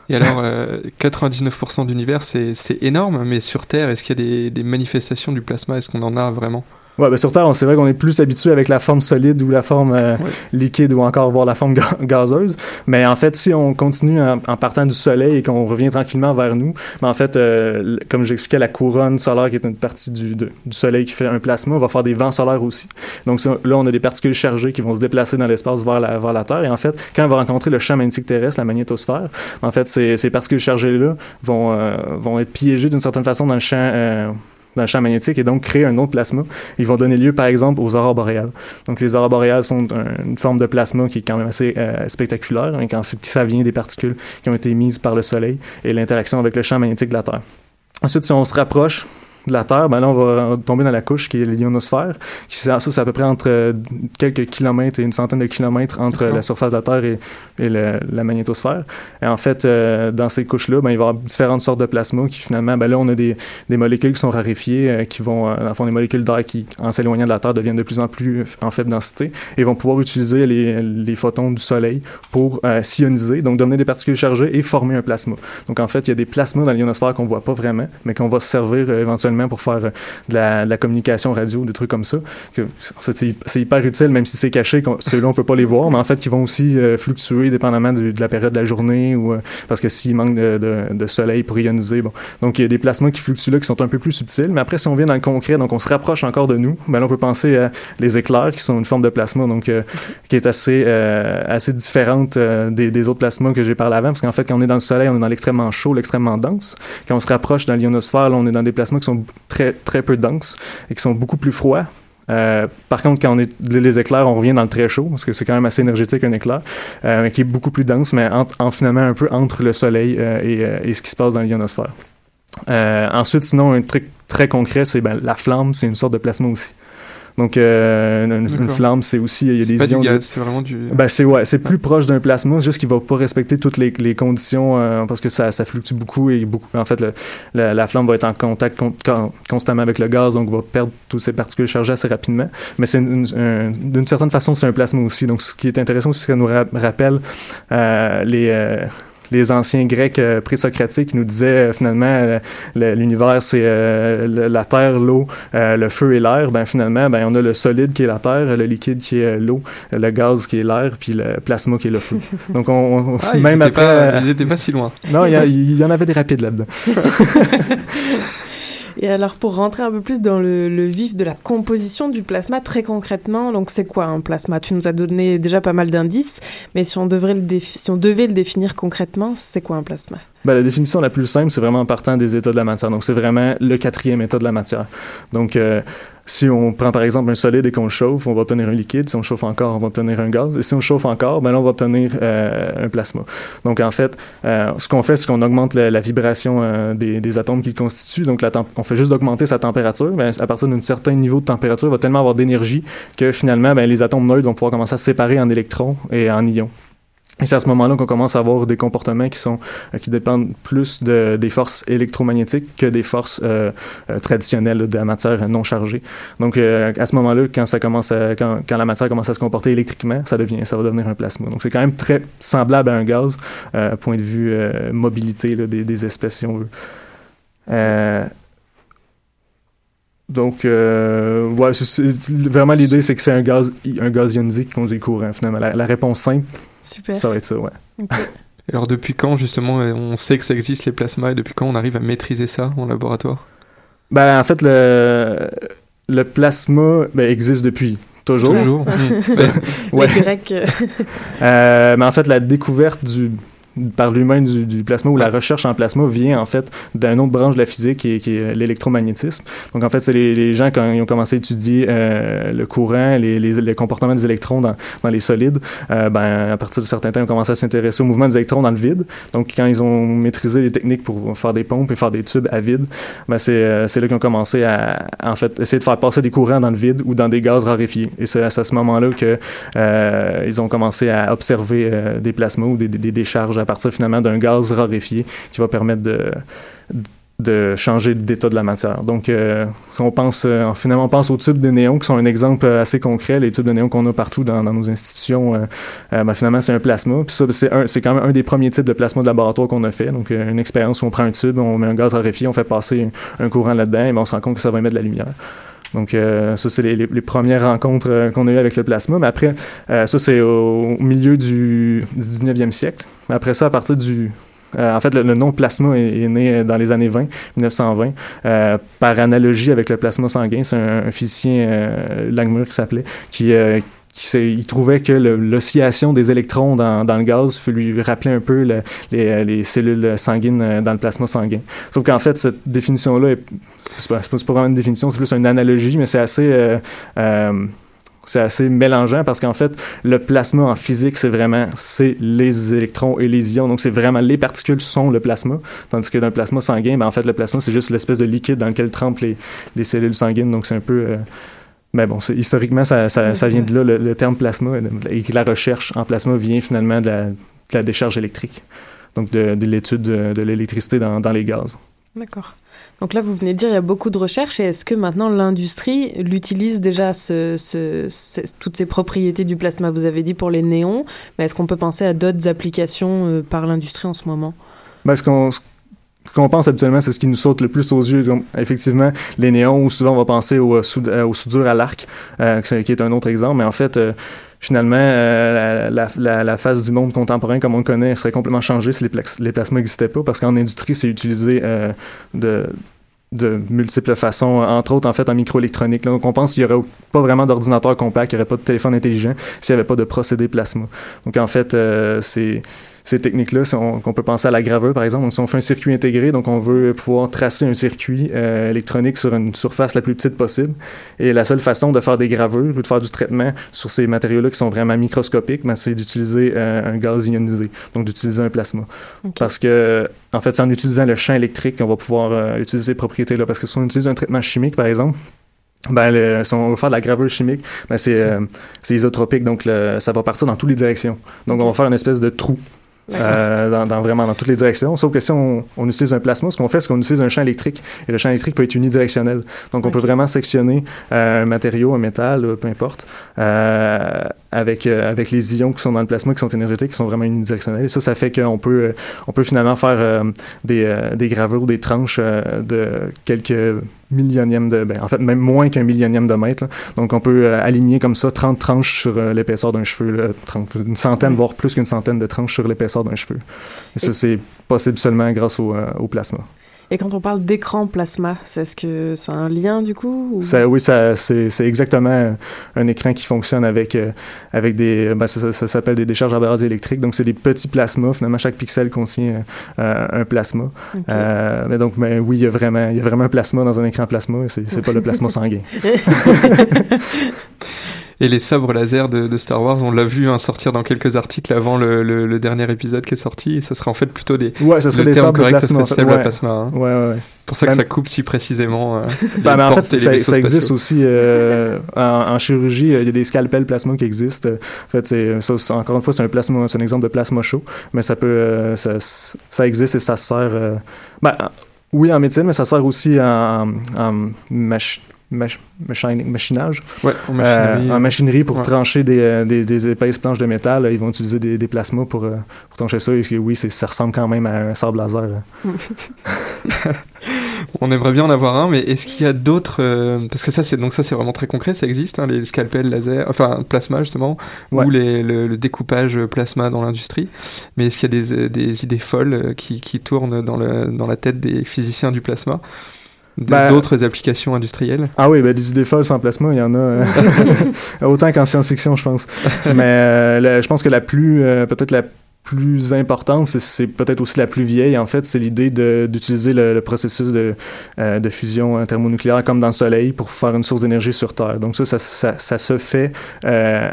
Et alors, euh, quatre-vingt-dix-neuf pour cent d'univers, c'est, c'est énorme, mais sur Terre, est-ce qu'il y a des, des manifestations du plasma? Est-ce qu'on en a vraiment? Ouais, ben sur Terre, on, c'est vrai qu'on est plus habitué avec la forme solide ou la forme euh, ouais. liquide ou encore voir la forme ga- gazeuse. Mais en fait, si on continue en, en partant du Soleil et qu'on revient tranquillement vers nous, ben en fait, euh, comme j'expliquais, la couronne solaire qui est une partie du, de, du Soleil qui fait un plasma, on va faire des vents solaires aussi. Donc ça, là, on a des particules chargées qui vont se déplacer dans l'espace vers la, vers la Terre. Et en fait, quand on va rencontrer le champ magnétique terrestre, la magnétosphère, en fait, ces, ces particules chargées-là vont, euh, vont être piégées d'une certaine façon dans le champ... Euh, dans le champ magnétique et donc créer un autre plasma. Ils vont donner lieu, par exemple, aux aurores boréales. Donc, les aurores boréales sont un, une forme de plasma qui est quand même assez euh, spectaculaire, hein, en fait, ça vient des particules qui ont été émises par le Soleil et l'interaction avec le champ magnétique de la Terre. Ensuite, si on se rapproche de la Terre, ben là, on va tomber dans la couche qui est l'ionosphère. Ça, ça, c'est à peu près entre quelques kilomètres et une centaine de kilomètres entre la surface de la Terre et, et le, la magnétosphère. Et en fait, euh, dans ces couches-là, ben, il va y avoir différentes sortes de plasma qui, finalement, ben là, on a des, des molécules qui sont raréfiées, euh, qui vont, euh, dans le fond, des molécules d'air qui, en s'éloignant de la Terre, deviennent de plus en plus en faible densité et vont pouvoir utiliser les, les photons du Soleil pour euh, s'ioniser, donc devenir des particules chargées et former un plasma. Donc, en fait, il y a des plasmas dans l'ionosphère qu'on ne voit pas vraiment, mais qu'on va se servir euh, éventuellement pour faire euh, de, la, de la communication radio, des trucs comme ça. Que, c'est, c'est hyper utile, même si c'est caché, ceux-là, on ne peut pas les voir, mais en fait, qui vont aussi euh, fluctuer dépendamment de, de la période de la journée ou euh, parce que s'il manque de, de, de soleil pour ioniser, bon. Donc, il y a des plasmas qui fluctuent là, qui sont un peu plus subtils, mais après, si on vient dans le concret, donc on se rapproche encore de nous, ben là, on peut penser à les éclairs, qui sont une forme de plasma, donc euh, qui est assez, euh, assez différente euh, des, des autres plasmas que j'ai parlé avant, parce qu'en fait, quand on est dans le soleil, on est dans l'extrêmement chaud, l'extrêmement dense. Quand on se rapproche dans l'ionosphère, là, on est dans des plasmas qui sont très, très peu denses et qui sont beaucoup plus froids. Euh, par contre, quand on est les éclairs, on revient dans le très chaud, parce que c'est quand même assez énergétique un éclair, euh, qui est beaucoup plus dense, mais en, en finalement un peu entre le soleil euh, et, et ce qui se passe dans l'ionosphère. Euh, ensuite, sinon, un truc très concret, c'est ben, la flamme, c'est une sorte de plasma aussi. Donc, euh, une, une flamme, c'est aussi... Il y a c'est des ions... Du gaz, de... C'est vraiment du... Ben, c'est, ouais, c'est plus proche d'un plasma, juste qu'il ne va pas respecter toutes les, les conditions euh, parce que ça, ça fluctue beaucoup et beaucoup... En fait, le, la, la flamme va être en contact con, con, constamment avec le gaz, donc va perdre toutes ses particules chargées assez rapidement. Mais c'est une, une, un, d'une certaine façon, c'est un plasma aussi. Donc, ce qui est intéressant, c'est que ça nous ra- rappelle euh, les... Euh, les anciens Grecs euh, présocratiques qui nous disaient euh, finalement euh, le, l'univers c'est euh, le, la terre, l'eau, euh, le feu et l'air. Ben finalement, ben on a le solide qui est la terre, le liquide qui est euh, l'eau, le gaz qui est l'air, puis le plasma qui est le feu. Donc on, on ah, même ils après, pas, euh, ils étaient pas si loin. Non, il y, y en avait des rapides là-dedans. Et alors, pour rentrer un peu plus dans le, le vif de la composition du plasma, très concrètement, donc c'est quoi un plasma ? Tu nous as donné déjà pas mal d'indices, mais si on devrait le défi- si on devait le définir concrètement, c'est quoi un plasma ? Ben, la définition la plus simple, c'est vraiment en partant des états de la matière. Donc, c'est vraiment le quatrième état de la matière. Donc, euh, si on prend, par exemple, un solide et qu'on le chauffe, on va obtenir un liquide. Si on le chauffe encore, on va obtenir un gaz. Et si on le chauffe encore, ben là, on va obtenir euh, un plasma. Donc, en fait, euh, ce qu'on fait, c'est qu'on augmente la, la vibration euh, des, des atomes qui le constituent. Donc, la temp- on fait juste augmenter sa température. Ben, à partir d'un certain niveau de température, il va tellement avoir d'énergie que, finalement, ben, les atomes neutres vont pouvoir commencer à se séparer en électrons et en ions. Et c'est à ce moment-là qu'on commence à avoir des comportements qui sont qui dépendent plus de, des forces électromagnétiques que des forces euh, traditionnelles de la matière non chargée. Donc euh, à ce moment-là, quand ça commence à, quand, quand la matière commence à se comporter électriquement, ça devient ça va devenir un plasma. Donc c'est quand même très semblable à un gaz, euh, point de vue euh, mobilité là, des, des espèces si on veut. Euh, Donc, euh, ouais, c'est, c'est, vraiment l'idée, c'est que c'est un gaz, un gaz ionisé qui conduit le courant, finalement. La, la réponse simple, super. Ça va être ça, ouais. Okay. Alors, depuis quand, justement, on sait que ça existe, les plasmas, et depuis quand on arrive à maîtriser ça en laboratoire ? Ben, en fait, le, le plasma ben, existe depuis... Toujours. Toujours. Ouais. Les Grecs. euh, mais en fait, la découverte du... par l'humain du, du plasma ou la recherche en plasma vient en fait d'une autre branche de la physique qui est, qui est l'électromagnétisme. Donc en fait, c'est les, les gens quand ils ont commencé à étudier euh, le courant, les, les, les comportements des électrons dans, dans les solides, euh, ben, à partir de certains temps, ils ont commencé à s'intéresser au mouvement des électrons dans le vide. Donc quand ils ont maîtrisé les techniques pour faire des pompes et faire des tubes à vide, ben, c'est, euh, c'est là qu'ils ont commencé à en fait, essayer de faire passer des courants dans le vide ou dans des gaz raréfiés. Et c'est à ce moment-là qu'ils euh, ont commencé à observer euh, des plasmas ou des, des, des décharges à à partir finalement d'un gaz raréfié qui va permettre de, de changer d'état de la matière. Donc, euh, si on pense, euh, finalement, on pense aux tubes de néon qui sont un exemple assez concret. Les tubes de néon qu'on a partout dans, dans nos institutions, euh, euh, ben, finalement, c'est un plasma. Puis ça, c'est, un, c'est quand même un des premiers types de plasma de laboratoire qu'on a fait. Donc, euh, une expérience où on prend un tube, on met un gaz raréfié, on fait passer un, un courant là-dedans et ben, on se rend compte que ça va émettre de la lumière. Donc, euh, ça, c'est les, les, les premières rencontres euh, qu'on a eues avec le plasma. Mais après, euh, ça, c'est au, au milieu du, du dix-neuvième siècle. Mais après ça, à partir du... Euh, en fait, le, le nom plasma est, est né dans les années vingt, mille neuf cent vingt. Euh, par analogie avec le plasma sanguin, c'est un, un physicien, euh, Langmuir, qui s'appelait, qui... Euh, il trouvait que le, l'oscillation des électrons dans, dans le gaz lui rappelait un peu le, les, les cellules sanguines dans le plasma sanguin. Sauf qu'en fait, cette définition-là, est, c'est, pas, c'est pas vraiment une définition, c'est plus une analogie, mais c'est assez... Euh, euh, C'est assez mélangeant parce qu'en fait, le plasma en physique, c'est vraiment c'est les électrons et les ions. Donc, c'est vraiment les particules sont le plasma. Tandis que dans le plasma sanguin, ben, en fait, le plasma, c'est juste l'espèce de liquide dans lequel trempent les, les cellules sanguines. Donc, c'est un peu... Euh, mais bon, c'est, historiquement, ça, ça, ça vient de là, le, le terme plasma. Et la recherche en plasma vient finalement de la, de la décharge électrique. Donc, de, de l'étude de, de l'électricité dans, dans les gaz. D'accord. Donc là, vous venez de dire qu'il y a beaucoup de recherches. Et est-ce que maintenant, l'industrie l'utilise déjà ce, ce, ce, toutes ces propriétés du plasma? Vous avez dit pour les néons, mais est-ce qu'on peut penser à d'autres applications euh, par l'industrie en ce moment? Ben, ce qu'on, ce qu'on pense habituellement, c'est ce qui nous saute le plus aux yeux. Donc, effectivement, les néons, où souvent on va penser aux, aux soudures à l'arc, euh, qui est un autre exemple. Mais en fait... Euh, Finalement, euh, la, la, la face du monde contemporain, comme on le connaît, serait complètement changée si les, pla- les plasmas n'existaient pas, parce qu'en industrie, c'est utilisé euh, de, de multiples façons, entre autres en fait en microélectronique. Là. Donc, on pense qu'il n'y aurait pas vraiment d'ordinateur compact, il n'y aurait pas de téléphone intelligent s'il n'y avait pas de procédé plasma. Donc, en fait, euh, c'est... ces techniques-là, si on, on peut penser à la gravure, par exemple. Donc, si on fait un circuit intégré, donc on veut pouvoir tracer un circuit euh, électronique sur une surface la plus petite possible. Et la seule façon de faire des gravures ou de faire du traitement sur ces matériaux-là qui sont vraiment microscopiques, ben, c'est d'utiliser euh, un gaz ionisé, donc d'utiliser un plasma. Okay. Parce que, en fait, c'est en utilisant le champ électrique qu'on va pouvoir euh, utiliser ces propriétés-là. Parce que si on utilise un traitement chimique, par exemple, ben, le, si on veut faire de la gravure chimique, ben, c'est, euh, c'est isotropique, donc le, ça va partir dans toutes les directions. Donc, okay. On va faire une espèce de trou. Euh, dans, dans vraiment dans toutes les directions, sauf que si on, on utilise un plasma, ce qu'on fait, c'est qu'on utilise un champ électrique, et le champ électrique peut être unidirectionnel, donc on okay. peut vraiment sectionner euh, un matériau, un métal, peu importe, euh, avec, euh, avec les ions qui sont dans le plasma, qui sont énergétiques, qui sont vraiment unidirectionnels, et ça, ça fait qu'on peut, euh, on peut finalement faire euh, des, euh, des gravures ou des tranches euh, de quelques millionièmes de, ben, en fait, même moins qu'un millionième de mètre, là. Donc on peut euh, aligner comme ça trente tranches sur euh, l'épaisseur d'un cheveu, là, trente, une centaine, oui. voire plus qu'une centaine de tranches sur l'épaisseur d'un cheveu. Et ça, c'est possible seulement grâce au, euh, au plasma. Et quand on parle d'écran plasma, est-ce que c'est un lien, du coup? Ou... Ça, oui, ça, c'est, c'est exactement un écran qui fonctionne avec, euh, avec des... Ben, ça, ça, ça s'appelle des décharges à barrage électrique. Donc, c'est des petits plasmas. Finalement, chaque pixel contient euh, un plasma. Okay. Euh, mais donc, ben, oui, il y a vraiment, il y a vraiment un plasma dans un écran plasma. C'est, c'est pas le plasma sanguin. Et les sabres laser de, de Star Wars, on l'a vu hein, sortir dans quelques articles avant le, le, le dernier épisode qui est sorti, et ça serait en fait plutôt des... Ouais, ça serait des sabres correct, plasma. Ça serait des sabres ouais. plasma. Hein. Ouais, ouais, ouais. C'est pour ça que ben, ça coupe si précisément. Euh, ben, mais en fait, ça, ça existe aussi euh, en, en chirurgie. Il y a des scalpels plasma qui existent. En fait, c'est, ça, c'est encore une fois, c'est un plasma, c'est un exemple de plasma chaud, mais ça peut, euh, ça, ça existe et ça se sert. Euh, ben, oui, en médecine, mais ça sert aussi en, en machine. Mach- machin- machinage ouais, en, machinerie. Euh, en machinerie pour ouais. trancher des, des, des épaisses planches de métal. Ils vont utiliser des, des plasmas pour, pour trancher ça, et oui, c'est, ça ressemble quand même à un sabre laser. On aimerait bien en avoir un, mais est-ce qu'il y a d'autres euh, parce que ça c'est, donc ça c'est vraiment très concret, ça existe hein, les scalpels laser, enfin plasma justement, ouais. ou les, le, le découpage plasma dans l'industrie, mais est-ce qu'il y a des, des idées folles qui, qui tournent dans, le, dans la tête des physiciens du plasma? D'autres ben, applications industrielles? Ah oui, ben, des idées folles sans plasma, il y en a euh, autant qu'en science-fiction, je pense. Mais euh, le, je pense que la plus, euh, peut-être la plus importante, c'est, c'est peut-être aussi la plus vieille, en fait, c'est l'idée de, d'utiliser le, le processus de, euh, de fusion thermonucléaire comme dans le Soleil pour faire une source d'énergie sur Terre. Donc ça, ça, ça, ça se fait... Euh,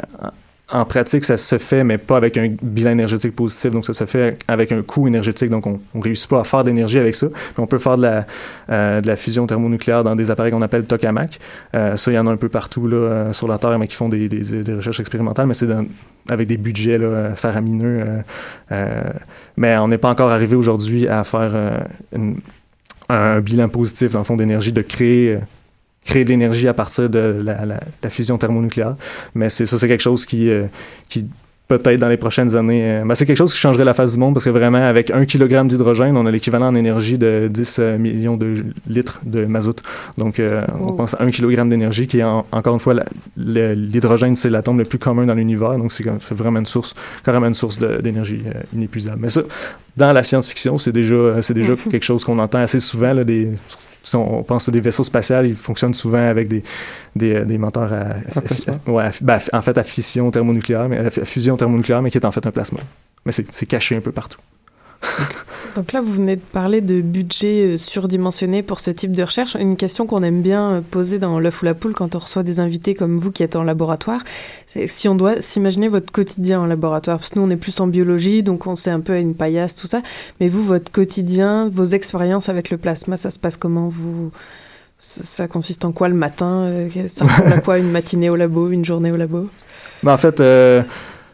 En pratique, ça se fait, mais pas avec un bilan énergétique positif. Donc, ça se fait avec un coût énergétique. Donc, on ne réussit pas à faire d'énergie avec ça. Puis on peut faire de la, euh, de la fusion thermonucléaire dans des appareils qu'on appelle tokamak. Euh, ça, il y en a un peu partout là, euh, sur la Terre, mais qui font des, des, des recherches expérimentales. Mais c'est dans, avec des budgets là, faramineux. Euh, euh, mais on n'est pas encore arrivé aujourd'hui à faire euh, une, un bilan positif, dans le fond, d'énergie, de créer... Euh, créer de l'énergie à partir de la, la, la fusion thermonucléaire. Mais c'est ça, c'est quelque chose qui, euh, qui peut-être dans les prochaines années... Euh, ben c'est quelque chose qui changerait la face du monde, parce que vraiment, avec un kilogramme d'hydrogène, on a l'équivalent en énergie de dix millions de litres de mazout. Donc, euh, wow. on pense à un kilogramme d'énergie qui est, en, encore une fois, la, le, l'hydrogène, c'est l'atome le plus commun dans l'univers. Donc, c'est, comme, c'est vraiment une source, carrément une source de, d'énergie euh, inépuisable. Mais ça, dans la science-fiction, c'est déjà, c'est déjà quelque chose qu'on entend assez souvent, là, des... Si on pense à des vaisseaux spatiaux, ils fonctionnent souvent avec des, des, des moteurs à, à, à, ouais, à, ben, en fait à fission thermonucléaire, mais à fusion thermonucléaire, mais qui est en fait un plasma. Mais c'est, c'est caché un peu partout. Donc là, vous venez de parler de budget surdimensionné pour ce type de recherche. Une question qu'on aime bien poser dans L'œuf ou la poule quand on reçoit des invités comme vous qui êtes en laboratoire, c'est si on doit s'imaginer votre quotidien en laboratoire. Parce que nous, on est plus en biologie, donc on sait un peu à une paillasse, tout ça. Mais vous, votre quotidien, vos expériences avec le plasma, ça se passe comment? Vous... Ça consiste en quoi le matin? Ça ressemble à quoi une matinée au labo, une journée au labo? Ben en fait... Euh...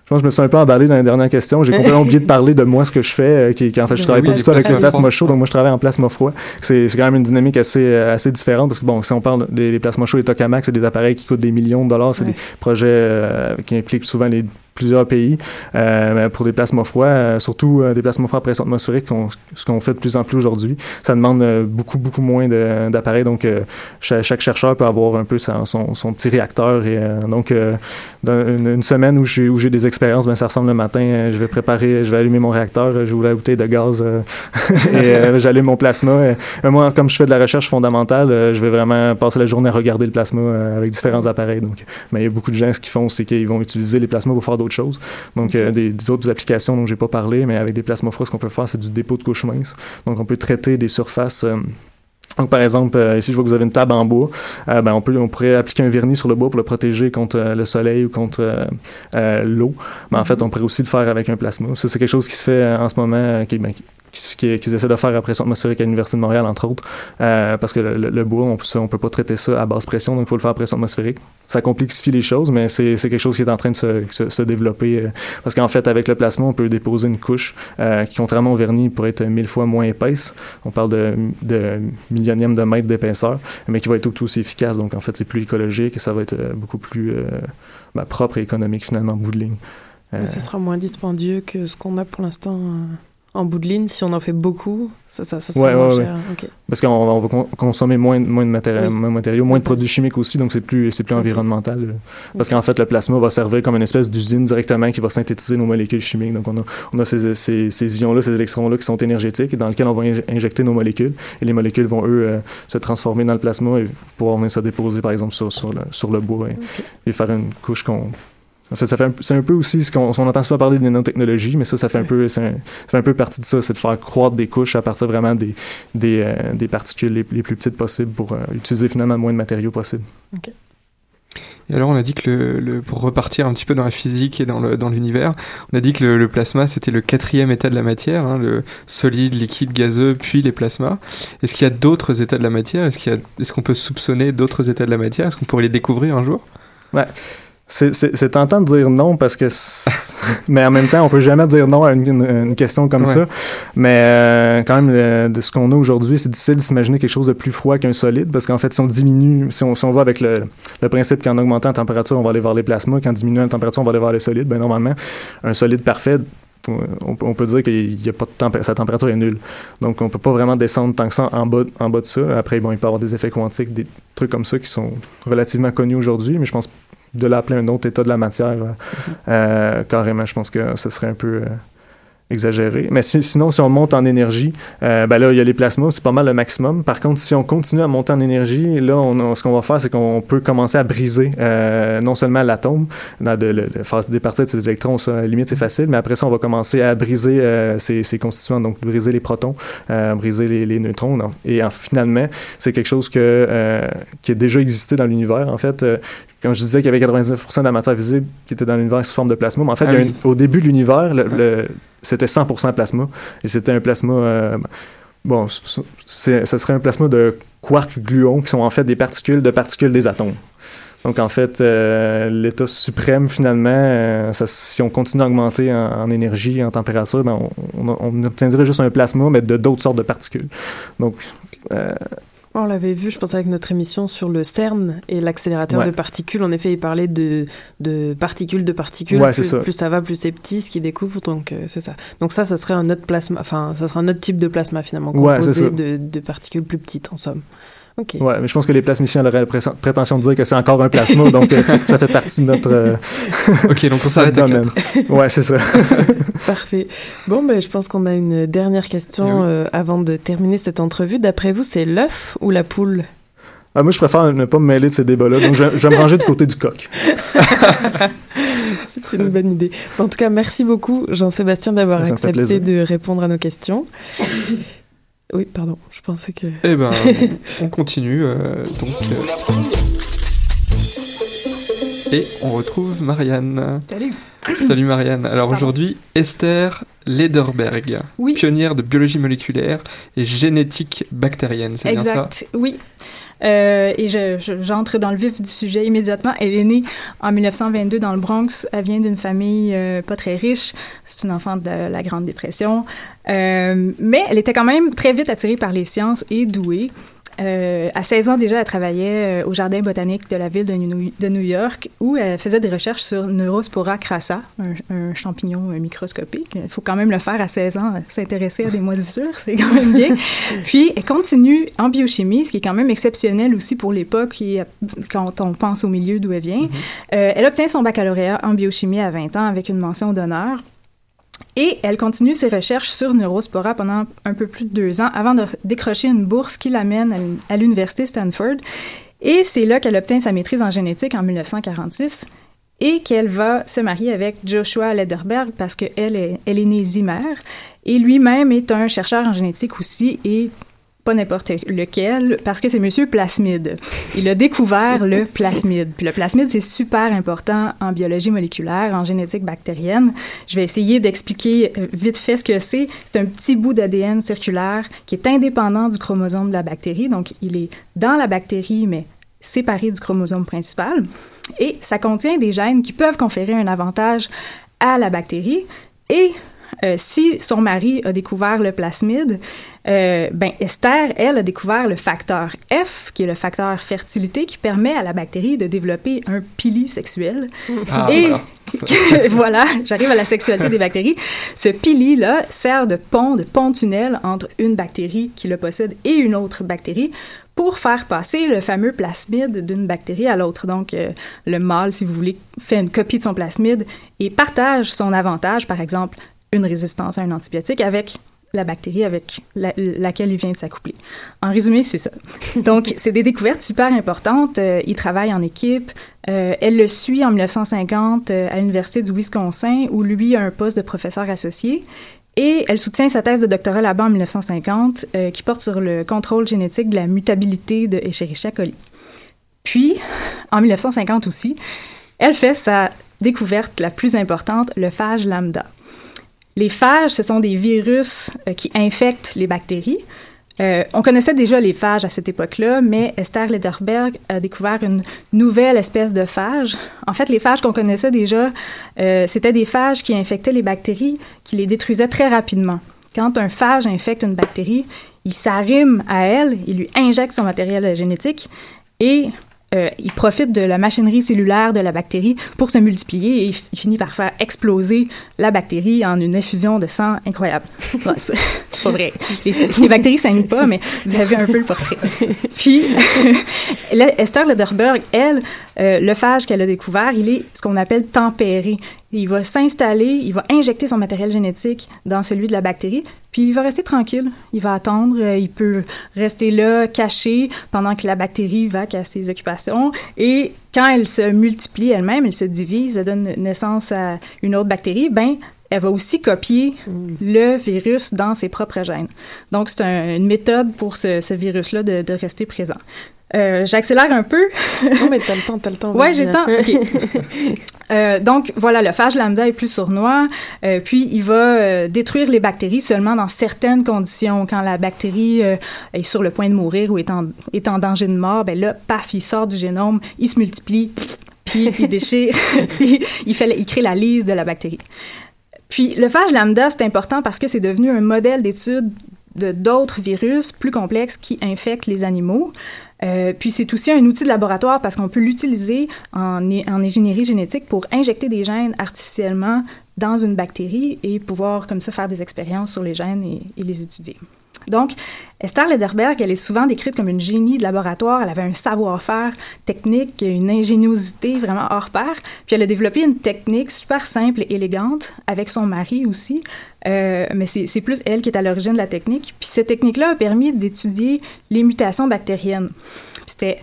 Moi, je me suis un peu emballé dans les dernières questions. J'ai complètement oublié de parler de moi, ce que je fais, euh, qui, qui en fait, je travaille oui, pas du tout avec le plasma chaud, donc moi, je travaille en plasma froid. C'est, c'est quand même une dynamique assez, assez différente, parce que bon, si on parle des plasma chauds, les tokamaks, c'est des appareils qui coûtent des millions de dollars, c'est ouais. des projets euh, qui impliquent souvent les plusieurs pays euh, pour des plasmas froids, euh, surtout euh, des plasmas froids à pression atmosphérique, qu'on, ce qu'on fait de plus en plus aujourd'hui. Ça demande euh, beaucoup, beaucoup moins de, d'appareils, donc euh, chaque, chaque chercheur peut avoir un peu sa, son, son petit réacteur. Et, euh, donc, euh, dans une, une semaine où j'ai, où j'ai des expériences, ben, ça ressemble le matin, euh, je vais préparer, je vais allumer mon réacteur, euh, j'ouvre la bouteille de gaz euh, et euh, j'allume mon plasma. Euh, moi, comme je fais de la recherche fondamentale, euh, je vais vraiment passer la journée à regarder le plasma euh, avec différents appareils. Donc, mais il y a beaucoup de gens, ce qu'ils font, c'est qu'ils vont utiliser les plasmas pour faire d'autres choses. Donc, okay. euh, des, des autres applications dont je n'ai pas parlé, mais avec des plasmas froids, ce qu'on peut faire, c'est du dépôt de couches minces. Donc, on peut traiter des surfaces... Euh Donc, par exemple, euh, ici, je vois que vous avez une table en bois. Euh, ben, on, peut, on pourrait appliquer un vernis sur le bois pour le protéger contre euh, le soleil ou contre euh, euh, l'eau. Mais en fait, on pourrait aussi le faire avec un plasma. Ça, c'est quelque chose qui se fait euh, en ce moment, euh, qui, ben, qui, qui, qui, qu'ils essaient de faire à pression atmosphérique à l'Université de Montréal, entre autres. Euh, parce que le, le, le bois, on ne peut pas traiter ça à basse pression, donc il faut le faire à pression atmosphérique. Ça complexifie les choses, mais c'est, c'est quelque chose qui est en train de se, se, se développer. Euh, parce qu'en fait, avec le plasma, on peut déposer une couche euh, qui, contrairement au vernis, pourrait être mille fois moins épaisse. On parle de... de millionième de mètre d'épaisseur, mais qui va être tout aussi efficace. Donc, en fait, c'est plus écologique et ça va être beaucoup plus euh, ben, propre et économique, finalement, en bout de ligne. Euh... Ce sera moins dispendieux que ce qu'on a pour l'instant... Euh... En bout de ligne, si on en fait beaucoup, ça, ça, ça serait ouais, moins ouais, cher. Ouais. Okay. Parce qu'on on va consommer moins, moins de matéri- oui. matériaux, moins de produits chimiques aussi, donc c'est plus, c'est plus okay. environnemental. Parce okay. qu'en fait, le plasma va servir comme une espèce d'usine directement qui va synthétiser nos molécules chimiques. Donc on a, on a ces, ces, ces ions-là, ces électrons-là qui sont énergétiques et dans lesquels on va injecter nos molécules. Et les molécules vont, eux, euh, se transformer dans le plasma et pouvoir venir se déposer, par exemple, sur, sur, le, sur le bois et, okay. et faire une couche qu'on... En fait, ça fait un, c'est un peu aussi ce qu'on on entend souvent parler de nanotechnologie, mais ça, ça fait, ouais. un peu, c'est un, ça fait un peu partie de ça, c'est de faire croître des couches à partir vraiment des, des, euh, des particules les, les plus petites possibles pour euh, utiliser finalement moins de matériaux possible. OK. Et alors, on a dit que le, le, pour repartir un petit peu dans la physique et dans, le, dans l'univers, on a dit que le, le plasma, c'était le quatrième état de la matière, hein, le solide, liquide, gazeux, puis les plasmas. Est-ce qu'il y a d'autres états de la matière? Est-ce qu'il y a, est-ce qu'on peut soupçonner d'autres états de la matière? Est-ce qu'on pourrait les découvrir un jour? Ouais. C'est, c'est, c'est tentant de dire non parce que... Mais en même temps, on peut jamais dire non à une, une, une question comme ouais. ça. Mais euh, quand même, le, de ce qu'on a aujourd'hui, c'est difficile de s'imaginer quelque chose de plus froid qu'un solide parce qu'en fait, si on diminue, si on, si on va avec le, le principe qu'en augmentant la température, on va aller vers les plasmas, qu'en diminuant la température, on va aller vers les solides, bien normalement, un solide parfait... on peut dire qu'il y a pas de tempér- sa température est nulle. Donc, on peut pas vraiment descendre tant que ça en bas, en bas de ça. Après, bon, il peut y avoir des effets quantiques, des trucs comme ça qui sont relativement connus aujourd'hui, mais je pense de l'appeler un autre état de la matière, euh, carrément, je pense que ce serait un peu... Euh exagéré. Mais si, sinon, si on monte en énergie, euh, ben là, il y a les plasmas, c'est pas mal le maximum. Par contre, si on continue à monter en énergie, là, on, on, ce qu'on va faire, c'est qu'on peut commencer à briser euh, non seulement l'atome, dans de, le, le, des parties de ses électrons, ça, à la limite, c'est facile, mais après ça, on va commencer à briser euh, ses, ses constituants, donc briser les protons, euh, briser les, les neutrons. Non. Et en, finalement, c'est quelque chose que, euh, qui a déjà existé dans l'univers. En fait, euh, quand je disais qu'il y avait quatre-vingt-dix-neuf pour cent de la matière visible qui était dans l'univers sous forme de plasma, mais en fait, ah, il y a oui. un, au début de l'univers, le, ah. le c'était cent pour cent plasma, et c'était un plasma... Euh, bon, c'est, ça serait un plasma de quarks-gluons qui sont en fait des particules de particules des atomes. Donc, en fait, euh, l'état suprême, finalement, euh, ça, si on continue à augmenter en, en énergie, en température, ben on, on, on obtiendrait juste un plasma, mais de d'autres sortes de particules. Donc... Euh, on l'avait vu, je pense, avec notre émission sur le CERN et l'accélérateur ouais. de particules. En effet, il parlait de, de particules de particules. Ouais, plus, ça. plus ça va, plus c'est petit, ce qu'ils découvrent. Donc, euh, c'est ça. Donc ça, ça serait un autre plasma. Enfin, ça serait un autre type de plasma, finalement, composé ouais, de, de particules plus petites, en somme. Okay. Oui, mais je pense que les plasmiciens auraient la prétention de dire que c'est encore un plasma, donc euh, ça fait partie de notre... Euh, ok, donc on s'arrête à quatre. Oui, c'est ça. Parfait. Bon, ben, je pense qu'on a une dernière question oui. euh, avant de terminer cette entrevue. D'après vous, c'est l'œuf ou la poule? Ah, moi, je préfère ne pas me mêler de ces débats-là, donc je, je vais me ranger du côté du coq. principe, c'est une bonne idée. En tout cas, merci beaucoup, Jean-Sébastien, d'avoir ça accepté de répondre à nos questions. Oui, pardon, je pensais que... Eh ben, on continue. Euh, donc, euh... Et on retrouve Marianne. Salut. Salut Marianne. Alors pardon. Aujourd'hui, Esther Lederberg, oui. pionnière de biologie moléculaire et génétique bactérienne, c'est exact. Bien ça? Exact, oui. Euh, et je, je, j'entre dans le vif du sujet immédiatement. Elle est née en dix-neuf cent vingt-deux dans le Bronx. Elle vient d'une famille euh, pas très riche. C'est une enfant de la, la Grande Dépression. Euh, mais elle était quand même très vite attirée par les sciences et douée. Euh, à seize ans déjà, elle travaillait euh, au jardin botanique de la ville de New, de New York où elle faisait des recherches sur Neurospora crassa, un, un champignon microscopique. Il faut quand même le faire à seize ans, euh, s'intéresser à des moisissures, c'est quand même bien. Puis, elle continue en biochimie, ce qui est quand même exceptionnel aussi pour l'époque et quand on pense au milieu d'où elle vient. Mm-hmm. Euh, elle obtient son baccalauréat en biochimie à vingt ans avec une mention d'honneur. Et elle continue ses recherches sur Neurospora pendant un peu plus de deux ans avant de décrocher une bourse qui l'amène à l'université Stanford. Et c'est là qu'elle obtient sa maîtrise en génétique en dix-neuf cent quarante-six et qu'elle va se marier avec Joshua Lederberg parce qu'elle est, elle est née Zimmer. Et lui-même est un chercheur en génétique aussi et pas n'importe lequel, parce que c'est monsieur Plasmide. Il a découvert le plasmide. Puis le plasmide, c'est super important en biologie moléculaire, en génétique bactérienne. Je vais essayer d'expliquer vite fait ce que c'est. C'est un petit bout d'A D N circulaire qui est indépendant du chromosome de la bactérie. Donc, il est dans la bactérie, mais séparé du chromosome principal. Et ça contient des gènes qui peuvent conférer un avantage à la bactérie et... Euh, si son mari a découvert le plasmide, euh, ben Esther, elle, a découvert le facteur F, qui est le facteur fertilité, qui permet à la bactérie de développer un pili sexuel. Ah, et voilà. Voilà, j'arrive à la sexualité des bactéries. Ce pili-là sert de pont, de pont-tunnel entre une bactérie qui le possède et une autre bactérie pour faire passer le fameux plasmide d'une bactérie à l'autre. Donc, euh, le mâle, si vous voulez, fait une copie de son plasmide et partage son avantage, par exemple, une résistance à un antibiotique avec la bactérie avec la, laquelle il vient de s'accoupler. En résumé, c'est ça. Donc, c'est des découvertes super importantes. Euh, il travaille en équipe. Euh, elle le suit en dix-neuf cent cinquante euh, à l'université du Wisconsin, où lui a un poste de professeur associé. Et elle soutient sa thèse de doctorat là-bas en dix-neuf cent cinquante, euh, qui porte sur le contrôle génétique de la mutabilité de Escherichia coli. Puis, en dix-neuf cent cinquante aussi, elle fait sa découverte la plus importante, le phage lambda. Les phages, ce sont des virus euh, qui infectent les bactéries. Euh, on connaissait déjà les phages à cette époque-là, mais Esther Lederberg a découvert une nouvelle espèce de phage. En fait, les phages qu'on connaissait déjà, euh, c'était des phages qui infectaient les bactéries, qui les détruisaient très rapidement. Quand un phage infecte une bactérie, il s'arrime à elle, il lui injecte son matériel génétique et... Euh, il profite de la machinerie cellulaire de la bactérie pour se multiplier et il finit par faire exploser la bactérie en une effusion de sang incroyable. Non, c'est, pas, c'est pas vrai. Les, les bactéries ne saignent pas, mais vous avez un peu le portrait. Puis, Esther Lederberg, elle, euh, le phage qu'elle a découvert, il est ce qu'on appelle tempéré. Il va s'installer, il va injecter son matériel génétique dans celui de la bactérie, puis il va rester tranquille. Il va attendre, euh, il peut rester là, caché, pendant que la bactérie vaque à ses occupations. Et quand elle se multiplie elle-même, elle se divise, elle donne naissance à une autre bactérie, bien, elle va aussi copier mmh. le virus dans ses propres gènes. Donc, c'est un, une méthode pour ce, ce virus-là de, de rester présent. Euh, j'accélère un peu. Non, mais t'as le temps, t'as le temps. Ouais, j'ai le temps. Okay. euh, donc, voilà, le phage lambda est plus sournois. Euh, puis, il va euh, détruire les bactéries seulement dans certaines conditions. Quand la bactérie euh, est sur le point de mourir ou est en, est en danger de mort, ben là, paf, il sort du génome, il se multiplie, puis il déchire, il, il, fait, il crée la lyse de la bactérie. Puis, le phage lambda, c'est important parce que c'est devenu un modèle d'étude de d'autres virus plus complexes qui infectent les animaux. Euh, puis c'est aussi un outil de laboratoire parce qu'on peut l'utiliser en, en ingénierie génétique pour injecter des gènes artificiellement dans une bactérie et pouvoir comme ça faire des expériences sur les gènes et, et les étudier. Donc, Esther Lederberg, elle est souvent décrite comme une génie de laboratoire. Elle avait un savoir-faire technique, une ingéniosité vraiment hors pair. Puis elle a développé une technique super simple et élégante avec son mari aussi. Euh, mais c'est, c'est plus elle qui est à l'origine de la technique. Puis cette technique-là a permis d'étudier les mutations bactériennes. Puis c'était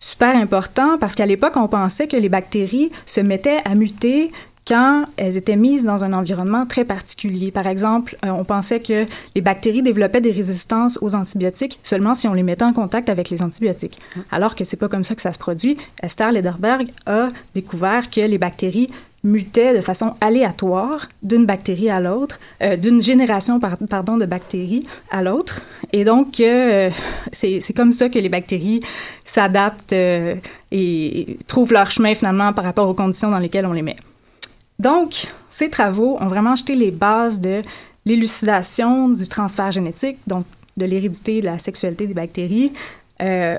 super important parce qu'à l'époque, on pensait que les bactéries se mettaient à muter quand elles étaient mises dans un environnement très particulier. Par exemple, euh, on pensait que les bactéries développaient des résistances aux antibiotiques seulement si on les mettait en contact avec les antibiotiques, alors que c'est pas comme ça que ça se produit. Esther Lederberg a découvert que les bactéries mutaient de façon aléatoire d'une bactérie à l'autre, euh, d'une génération par, pardon, de bactéries à l'autre. Et donc, euh, c'est, c'est comme ça que les bactéries s'adaptent euh, et trouvent leur chemin finalement par rapport aux conditions dans lesquelles on les met. Donc, ces travaux ont vraiment jeté les bases de l'élucidation du transfert génétique, donc de l'hérédité, de la sexualité des bactéries, euh,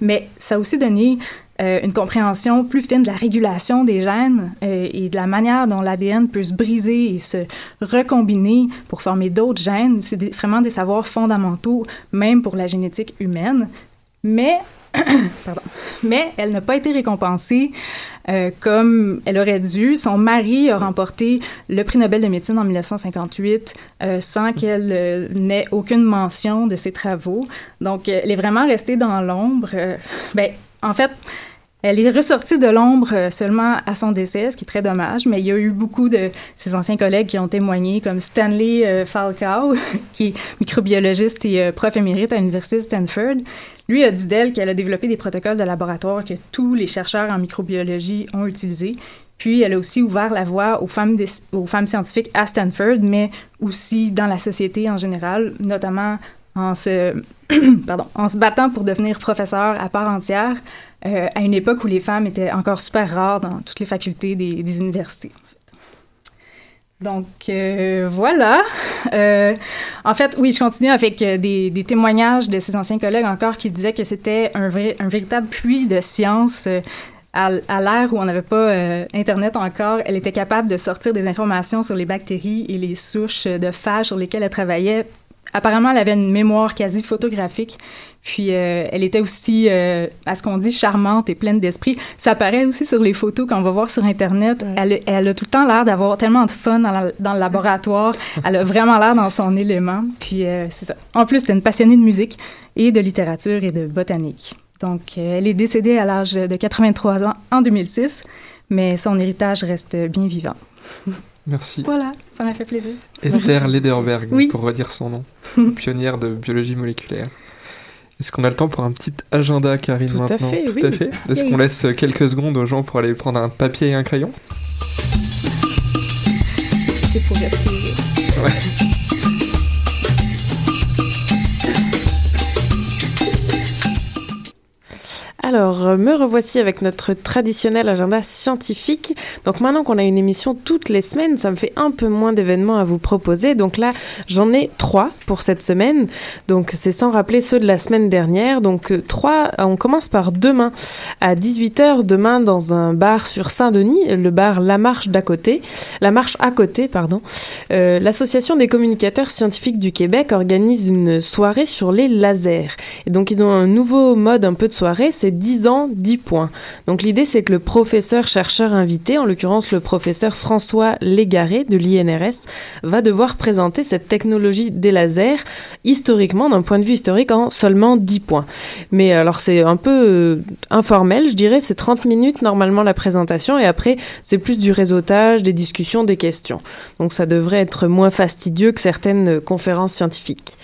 mais ça a aussi donné euh, une compréhension plus fine de la régulation des gènes euh, et de la manière dont l'A D N peut se briser et se recombiner pour former d'autres gènes. C'est des, vraiment des savoirs fondamentaux, même pour la génétique humaine, mais... Pardon. Mais elle n'a pas été récompensée euh, comme elle aurait dû. Son mari a remporté le prix Nobel de médecine en mille neuf cent cinquante-huit euh, sans qu'elle euh, n'ait aucune mention de ses travaux. Donc, euh, elle est vraiment restée dans l'ombre. Euh, ben, en fait, elle est ressortie de l'ombre seulement à son décès, ce qui est très dommage, mais il y a eu beaucoup de ses anciens collègues qui ont témoigné, comme Stanley euh, Falcao, qui est microbiologiste et euh, prof émérite à l'université de Stanford. Lui a dit d'elle qu'elle a développé des protocoles de laboratoire que tous les chercheurs en microbiologie ont utilisés. Puis, elle a aussi ouvert la voie aux femmes, des, aux femmes scientifiques à Stanford, mais aussi dans la société en général, notamment en se, pardon, en se battant pour devenir professeur à part entière, Euh, à une époque où les femmes étaient encore super rares dans toutes les facultés des, des universités. Donc, euh, voilà. Euh, en fait, oui, je continue avec des, des témoignages de ses anciens collègues encore qui disaient que c'était un, vrai, un véritable puits de science. Euh, à, à l'ère où on n'avait pas euh, Internet encore, elle était capable de sortir des informations sur les bactéries et les souches de phages sur lesquelles elle travaillait. Apparemment, elle avait une mémoire quasi photographique. Puis, euh, elle était aussi, euh, à ce qu'on dit, charmante et pleine d'esprit. Ça apparaît aussi sur les photos qu'on va voir sur Internet. Ouais. Elle, elle a tout le temps l'air d'avoir tellement de fun dans, la, dans le laboratoire. Elle a vraiment l'air dans son élément. Puis, euh, c'est ça. En plus, c'était une passionnée de musique et de littérature et de botanique. Donc, euh, elle est décédée à l'âge de quatre-vingt-trois ans en deux mille six, mais son héritage reste bien vivant. Merci. Voilà, ça m'a fait plaisir. Esther Lederberg, oui. Pour redire son nom, pionnière de biologie moléculaire. Est-ce qu'on a le temps pour un petit agenda, Karine, Tout maintenant à fait, Tout oui. à fait. Est-ce oui. qu'on laisse quelques secondes aux gens pour aller prendre un papier et un crayon? C'est pour la prise. Ouais. Alors, me revoici avec notre traditionnel agenda scientifique. Donc maintenant qu'on a une émission toutes les semaines, ça me fait un peu moins d'événements à vous proposer. Donc là, j'en ai trois pour cette semaine. Donc c'est sans rappeler ceux de la semaine dernière. Donc trois, on commence par demain à dix-huit heures. Demain, dans un bar sur Saint-Denis, le bar La Marche d'à côté, La Marche à côté, pardon. Euh, l'association des communicateurs scientifiques du Québec organise une soirée sur les lasers. Et donc ils ont un nouveau mode un peu de soirée, c'est dix ans, dix points. Donc l'idée, c'est que le professeur-chercheur invité, en l'occurrence le professeur François Légaré de l'I N R S, va devoir présenter cette technologie des lasers, historiquement, d'un point de vue historique, en seulement dix points. Mais alors c'est un peu euh, informel, je dirais, c'est trente minutes normalement la présentation, et après c'est plus du réseautage, des discussions, des questions. Donc ça devrait être moins fastidieux que certaines euh, conférences scientifiques.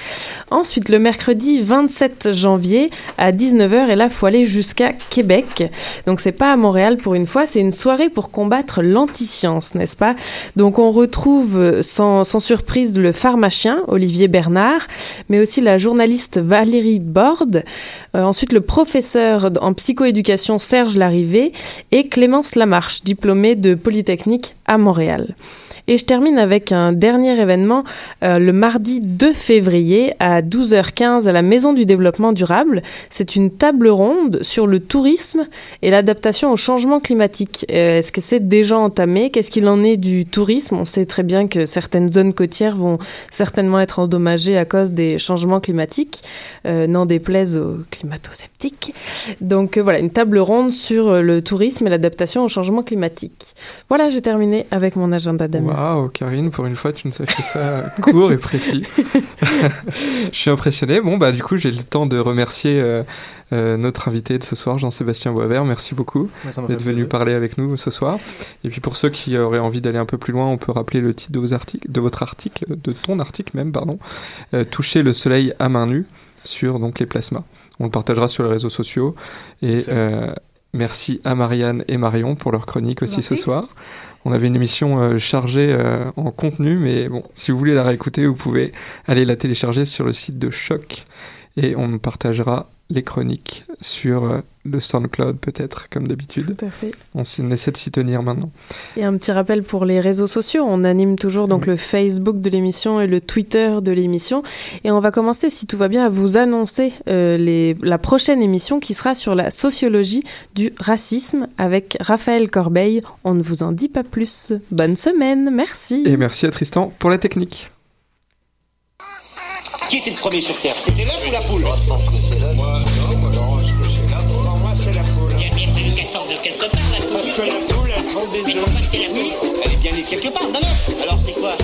Ensuite, le mercredi vingt-sept janvier, à dix-neuf heures, et là, il faut aller jusqu'à Québec. Donc, c'est pas à Montréal pour une fois, c'est une soirée pour combattre l'antiscience, n'est-ce pas? Donc, on retrouve sans, sans surprise le pharmacien Olivier Bernard, mais aussi la journaliste Valérie Borde, euh, ensuite le professeur en psychoéducation Serge Larrivée et Clémence Lamarche, diplômée de Polytechnique à Montréal. Et je termine avec un dernier événement, euh, le mardi deux février à douze heures quinze à la Maison du Développement Durable. C'est une table ronde sur le tourisme et l'adaptation au changement climatique. Euh, est-ce que c'est déjà entamé? Qu'est-ce qu'il en est du tourisme? On sait très bien que certaines zones côtières vont certainement être endommagées à cause des changements climatiques. Euh, n'en déplaise aux climato-sceptiques. Donc euh, voilà, une table ronde sur le tourisme et l'adaptation au changement climatique. Voilà, j'ai terminé avec mon agenda, Damien. Wow. Waouh, Karine, pour une fois, tu nous as fait ça court et précis. Je suis impressionné. Bon, bah, du coup, j'ai le temps de remercier euh, euh, notre invité de ce soir, Jean-Sébastien Boisvert. Merci beaucoup ouais, d'être venu plaisir. parler avec nous ce soir. Et puis, pour ceux qui auraient envie d'aller un peu plus loin, on peut rappeler le titre de, vos articles, de votre article, de ton article même, pardon, euh, Toucher le soleil à main nue sur donc, les plasmas. On le partagera sur les réseaux sociaux. Et euh, merci à Marianne et Marion pour leur chronique aussi merci. ce soir. On avait une émission euh, chargée euh, en contenu, mais bon, si vous voulez la réécouter, vous pouvez aller la télécharger sur le site de Choc et on partagera les chroniques sur euh, le SoundCloud peut-être, comme d'habitude. Tout à fait. On, on essaie de s'y tenir maintenant. Et un petit rappel pour les réseaux sociaux, on anime toujours donc, oui. le Facebook de l'émission et le Twitter de l'émission. Et on va commencer, si tout va bien, à vous annoncer euh, les, la prochaine émission qui sera sur la sociologie du racisme avec Raphaël Corbeil. On ne vous en dit pas plus. Bonne semaine, merci. Et merci à Tristan pour la technique. Qui était le premier sur Terre ? C'était l'œuf ou la poule ? Moi, je pense que c'est l'œuf. Moi, non, moi, non, je pense que c'est l'œuf. Pour moi, c'est la poule. Il y a bien fallu qu'elle sorte de quelque part, la poule. Parce que la poule, elle prend des œufs. Mais pourquoi c'est la poule ? Elle est bien née quelque part, dans l'œuf. Alors, c'est quoi ?